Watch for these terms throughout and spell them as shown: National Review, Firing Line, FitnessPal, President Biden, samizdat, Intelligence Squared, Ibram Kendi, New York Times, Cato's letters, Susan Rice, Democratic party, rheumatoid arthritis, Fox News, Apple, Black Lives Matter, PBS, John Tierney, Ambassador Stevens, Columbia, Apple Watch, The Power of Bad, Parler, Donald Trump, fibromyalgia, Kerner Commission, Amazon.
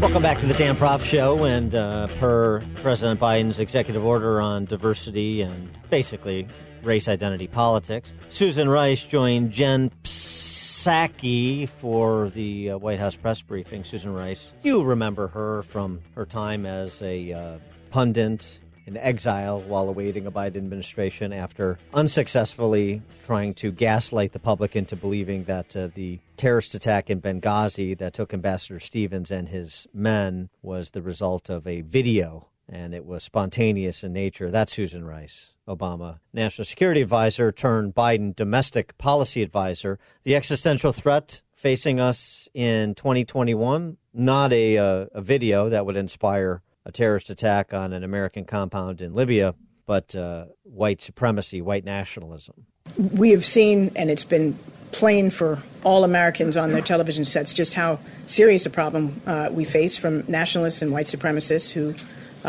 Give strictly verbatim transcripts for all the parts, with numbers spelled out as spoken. Welcome back to the Dan Proft Show, and uh, per President Biden's executive order on diversity and basically race identity politics, Susan Rice joined Jen Psaki for the uh, White House press briefing. Susan Rice, you remember her from her time as a uh, pundit in exile while awaiting a Biden administration after unsuccessfully trying to gaslight the public into believing that uh, the terrorist attack in Benghazi that took Ambassador Stevens and his men was the result of a video, and it was spontaneous in nature. That's Susan Rice, Obama National Security Advisor turned Biden domestic policy advisor. The existential threat facing us in twenty twenty-one, not a, uh, a video that would inspire a terrorist attack on an American compound in Libya, but uh, white supremacy, white nationalism. We have seen, and it's been plain for all Americans on their television sets, just how serious a problem uh, we face from nationalists and white supremacists who uh,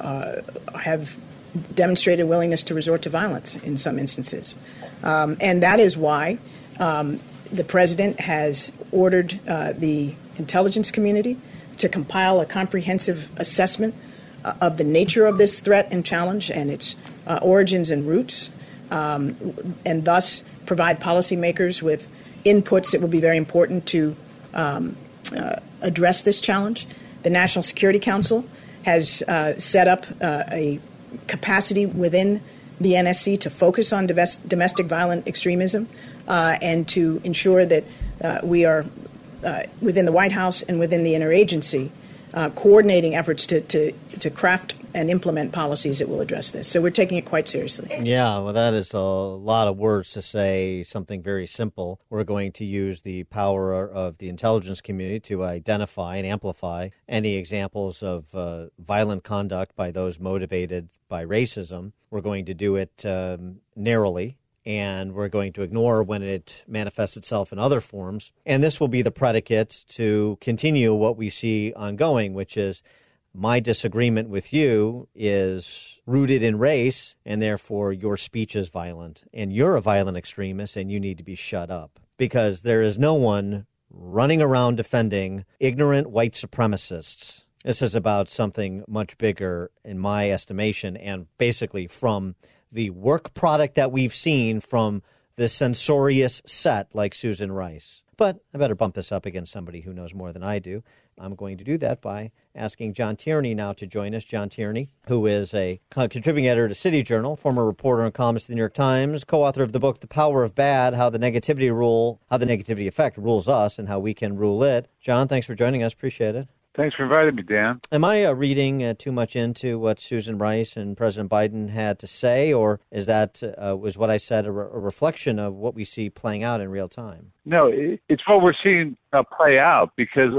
uh, have demonstrated willingness to resort to violence in some instances. Um, and that is why um, the president has ordered uh, the intelligence community to compile a comprehensive assessment uh, of the nature of this threat and challenge and its uh, origins and roots, um, and thus provide policymakers with inputs that will be very important to um, uh, address this challenge. The National Security Council has uh, set up uh, a capacity within the N S C to focus on domestic violent extremism uh, and to ensure that uh, we are Uh, within the White House and within the interagency, uh, coordinating efforts to, to, to craft and implement policies that will address this. So we're taking it quite seriously. Yeah, well, that is a lot of words to say something very simple. We're going to use the power of the intelligence community to identify and amplify any examples of uh, violent conduct by those motivated by racism. We're going to do it um, narrowly. And we're going to ignore when it manifests itself in other forms. And this will be the predicate to continue what we see ongoing, which is my disagreement with you is rooted in race, and therefore your speech is violent. And you're a violent extremist, and you need to be shut up. Because there is no one running around defending ignorant white supremacists. This is about something much bigger, in my estimation, and basically from the work product that we've seen from the censorious set like Susan Rice. But I better bump this up against somebody who knows more than I do. I'm going to do that by asking John Tierney now to join us. John Tierney, who is a contributing editor to City Journal, former reporter and columnist of the New York Times, co-author of the book The Power of Bad, How the Negativity Rule, How the Negativity Effect Rules Us and How We Can Rule It. John, thanks for joining us. Appreciate it. Thanks for inviting me, Dan. Am I uh, reading uh, too much into what Susan Rice and President Biden had to say, or is that uh, was what I said a, re- a reflection of what we see playing out in real time? No, it, it's what we're seeing uh, play out because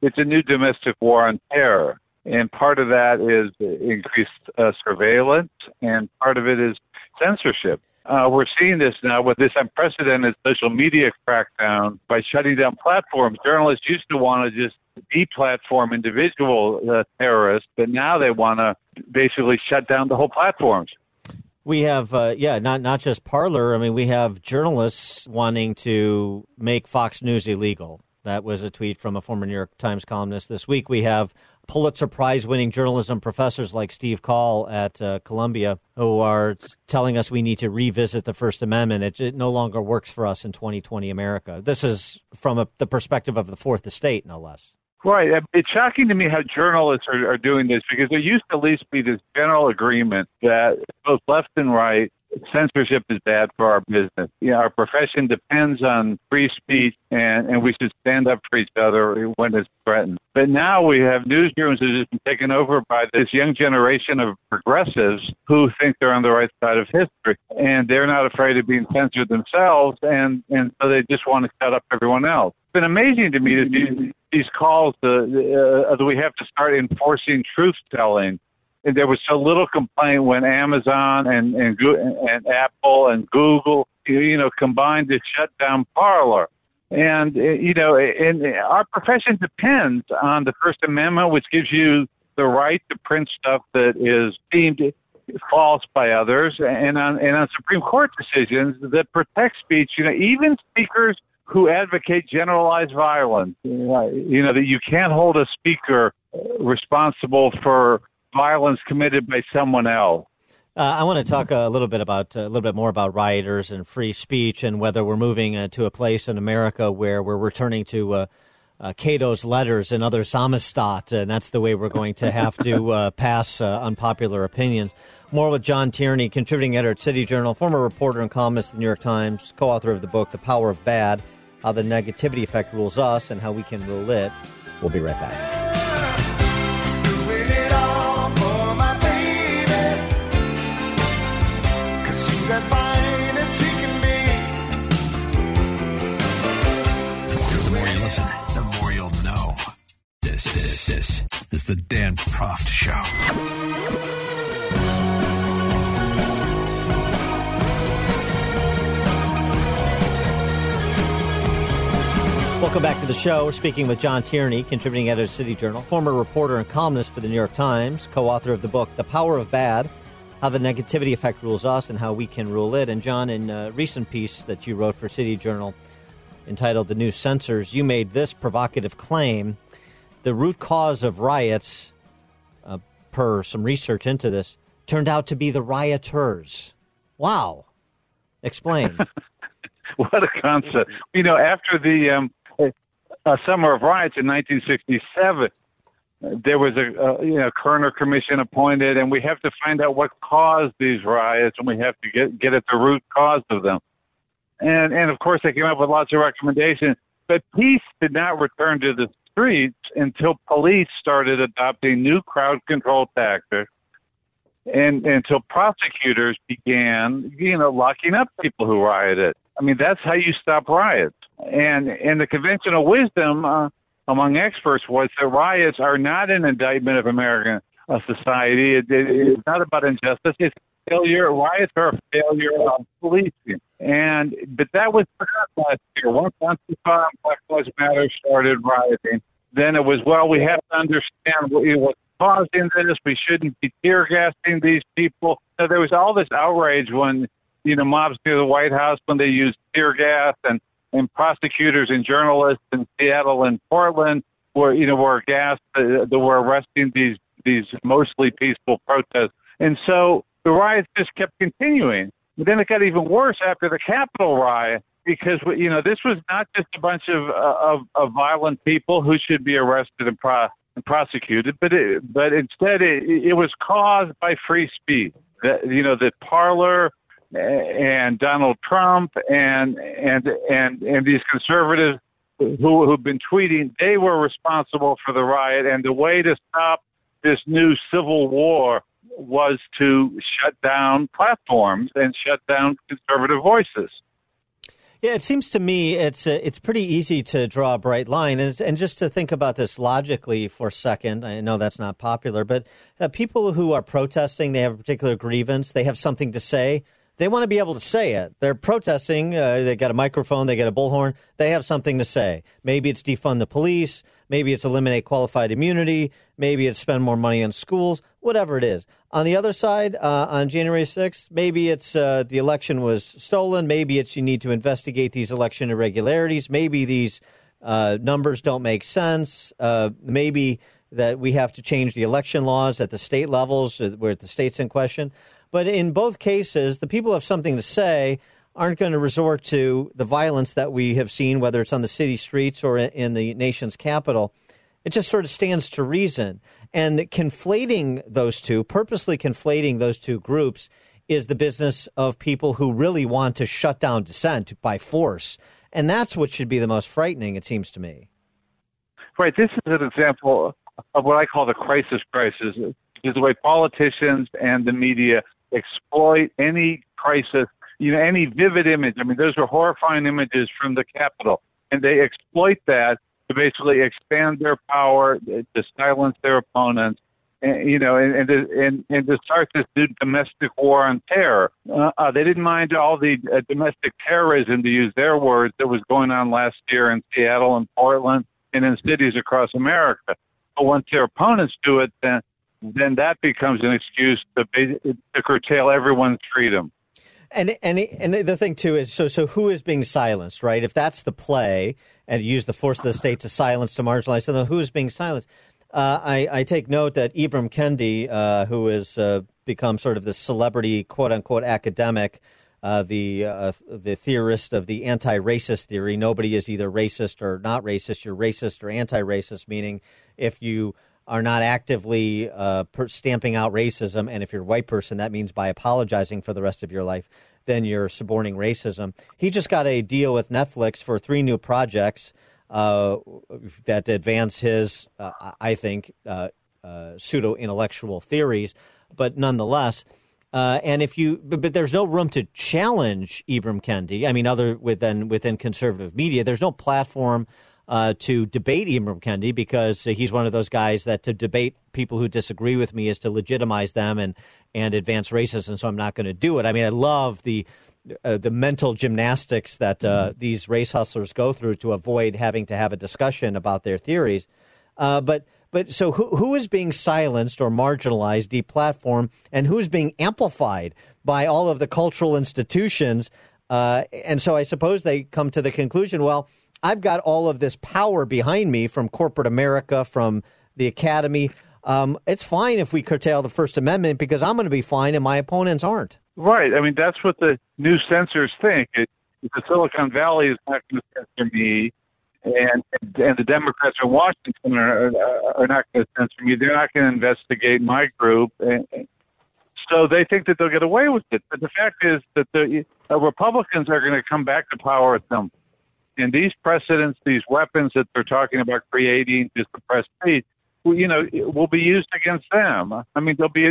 it's a new domestic war on terror, and part of that is increased uh, surveillance, and part of it is censorship. Uh, we're seeing this now with this unprecedented social media crackdown by shutting down platforms. Journalists used to want to just deplatform individual uh, terrorists, but now they want to basically shut down the whole platforms. We have, uh, yeah, not not just Parler. I mean, we have journalists wanting to make Fox News illegal. That was a tweet from a former New York Times columnist this week. We have Pulitzer Prize-winning journalism professors like Steve Call at uh, Columbia who are telling us we need to revisit the First Amendment. It, it no longer works for us in twenty twenty America. This is from a, the perspective of the Fourth Estate, no less. Right. It's shocking to me how journalists are, are doing this because there used to at least be this general agreement that both left and right censorship is bad for our business. You know, our profession depends on free speech, and, and we should stand up for each other when it's threatened. But now we have newsrooms that have been taken over by this young generation of progressives who think they're on the right side of history, and they're not afraid of being censored themselves, and, and so they just want to shut up everyone else. It's been amazing to me that these, these calls to, uh, that we have to start enforcing truth-telling. And there was so little complaint when Amazon and, and and Apple and Google, you know, combined to shut down Parler. And, you know, and our profession depends on the First Amendment, which gives you the right to print stuff that is deemed false by others, and on, and on Supreme Court decisions that protect speech. You know, even speakers who advocate generalized violence, you know, that you can't hold a speaker responsible for violence committed by someone else. Uh, I want to talk a little bit about a little bit more about rioters and free speech, and whether we're moving uh, to a place in America where we're returning to uh, uh, Cato's letters and other samizdat, and that's the way we're going to have to uh, pass uh, unpopular opinions. More with John Tierney, contributing editor at City Journal, former reporter and columnist at the New York Times, co-author of the book The Power of Bad: How the Negativity Effect Rules Us and How We Can Rule It. We'll be right back. As fine as she can be. The more you listen, the more you'll know. This, this, this is the Dan Proft Show. Welcome back to the show. We're speaking with John Tierney, contributing editor at City Journal, former reporter and columnist for the New York Times, co-author of the book The Power of Bad: How the Negativity Effect Rules Us and How We Can Rule It. And John, in a recent piece that you wrote for City Journal entitled The New Censors, you made this provocative claim: the root cause of riots, uh, per some research into this, turned out to be the rioters. Wow. Explain. What a concept. You know, after the um, uh, summer of riots in nineteen sixty-seven, there was a, uh, you know, Kerner Commission appointed, and we have to find out what caused these riots, and we have to get get at the root cause of them. And, and of course, they came up with lots of recommendations. But peace did not return to the streets until police started adopting new crowd control tactics, and until prosecutors began, you know, locking up people who rioted. I mean, that's how you stop riots. And, and the conventional wisdom uh, among experts was that riots are not an indictment of American uh, society. It, it, it's not about injustice. It's failure. Riots are a failure of policing. And but that was last year. Once once the Black Lives Matter started rioting, then it was, well, we have to understand what was causing this. We shouldn't be tear gassing these people. So there was all this outrage when, you know, mobs near the White House, when they used tear gas, and and prosecutors and journalists in Seattle and Portland were, you know, were gassed. Uh, they were arresting these these mostly peaceful protests, and so the riots just kept continuing. But then it got even worse after the Capitol riot, because, you know, this was not just a bunch of uh, of, of violent people who should be arrested and, pro- and prosecuted, but it, but instead it, it was caused by free speech. That, you know, the Parler and Donald Trump and and and and these conservatives who who've been tweeting, they were responsible for the riot, and the way to stop this new civil war was to shut down platforms and shut down conservative voices. Yeah, it seems to me it's uh, it's pretty easy to draw a bright line, and, and just to think about this logically for a second. I know that's not popular, but uh, people who are protesting, they have a particular grievance, they have something to say. They want to be able to say it. They're protesting. Uh, they got a microphone. They got a bullhorn. They have something to say. Maybe it's defund the police. Maybe it's eliminate qualified immunity. Maybe it's spend more money on schools, whatever it is. On the other side, uh, on January sixth, maybe it's uh, the election was stolen. Maybe it's you need to investigate these election irregularities. Maybe these uh, numbers don't make sense. Uh, maybe that we have to change the election laws at the state levels where the state's in question. But in both cases, the people who have something to say aren't going to resort to the violence that we have seen, whether it's on the city streets or in the nation's capital. It just sort of stands to reason. And conflating those two, purposely conflating those two groups, is the business of people who really want to shut down dissent by force. And that's what should be the most frightening, it seems to me. Right. This is an example of what I call the crisis crisis, is the way politicians and the media exploit any crisis, you know, any vivid image. I mean, those were horrifying images from the Capitol, and they exploit that to basically expand their power, to silence their opponents, and, you know, and, and, and, and to start this new domestic war on terror. Uh, uh, they didn't mind all the uh, domestic terrorism, to use their words, that was going on last year in Seattle and Portland and in cities across America. But once their opponents do it, then then that becomes an excuse to, to curtail everyone's freedom. And and and the thing, too, is so so who is being silenced, right? If that's the play, and use the force of the state to silence, to marginalize, then who is being silenced? Uh, I, I take note that Ibram Kendi, uh, who has uh, become sort of the celebrity, quote-unquote, academic, uh, the uh, the theorist of the anti-racist theory, nobody is either racist or not racist, you're racist or anti-racist, meaning if you are not actively uh, per- stamping out racism, and if you're a white person, that means by apologizing for the rest of your life, then you're suborning racism. He just got a deal with Netflix for three new projects uh, that advance his, uh, I think, uh, uh, pseudo-intellectual theories, but nonetheless. Uh, and if you, but, but there's no room to challenge Ibram Kendi. I mean, other within within conservative media, there's no platform Uh, to debate Ibram Kendi, because he's one of those guys that to debate people who disagree with me is to legitimize them and and advance racism. So I'm not going to do it. I mean, I love the uh, the mental gymnastics that uh, these race hustlers go through to avoid having to have a discussion about their theories. Uh, but but so who who is being silenced or marginalized, deplatformed, and who's being amplified by all of the cultural institutions? Uh, and so I suppose they come to the conclusion, well, I've got all of this power behind me from corporate America, from the academy. Um, it's fine if we curtail the First Amendment because I'm going to be fine and my opponents aren't. Right. I mean, that's what the new censors think. It, the Silicon Valley is not going to censor me, and and the Democrats in Washington are, are not going to censor me. They're not going to investigate my group. And so they think that they'll get away with it. But the fact is that the uh, Republicans are going to come back to power at some point. And these precedents, these weapons that they're talking about creating to suppress speech, you know, will be used against them. I mean, there'll be,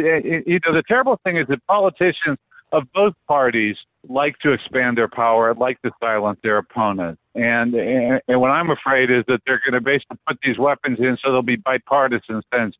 you know, the terrible thing is that politicians of both parties like to expand their power, like to silence their opponents. And and, and what I'm afraid is that they're going to basically put these weapons in, so there'll be bipartisan sense.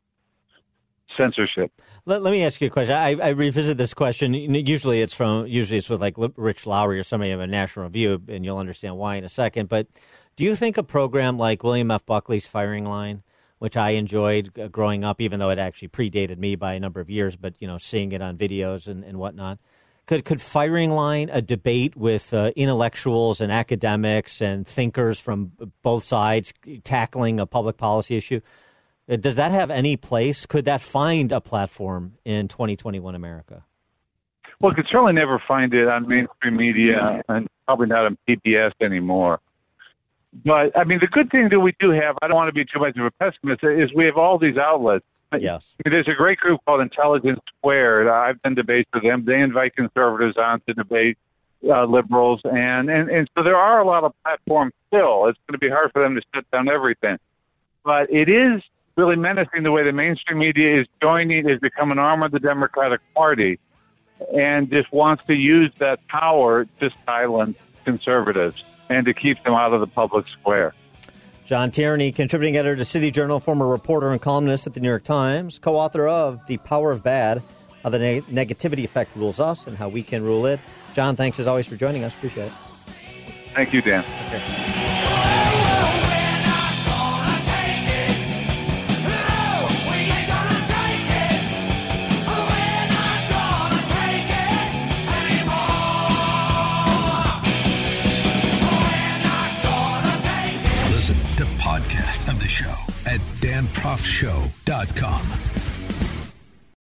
Censorship. Let, let me ask you a question. I, I revisit this question. Usually it's from usually it's with like Rich Lowry or somebody of a National Review, and you'll understand why in a second. But do you think a program like William F. Buckley's Firing Line, which I enjoyed growing up, even though it actually predated me by a number of years, but, you know, seeing it on videos and, and whatnot, could could Firing Line, a debate with uh, intellectuals and academics and thinkers from both sides tackling a public policy issue, does that have any place? Could that find a platform in twenty twenty-one America? Well, it could certainly never find it on mainstream media, and probably not on P B S anymore. But, I mean, the good thing that we do have, I don't want to be too much of a pessimist, is we have all these outlets. Yes. There's a great group called Intelligence Squared. I've done debates with them. They invite conservatives on to debate uh, liberals. And, and, and so there are a lot of platforms still. It's going to be hard for them to shut down everything. But it is really menacing the way the mainstream media is joining, is become an arm of the Democratic Party, and just wants to use that power to silence conservatives and to keep them out of the public square. John Tierney, contributing editor to City Journal, former reporter and columnist at the New York Times, co-author of The Power of Bad, How the ne- Negativity Effect Rules Us and How We Can Rule It. John, thanks as always for joining us. Appreciate it. Thank you, Dan. Okay. Podcast of the show at dan proft show dot com.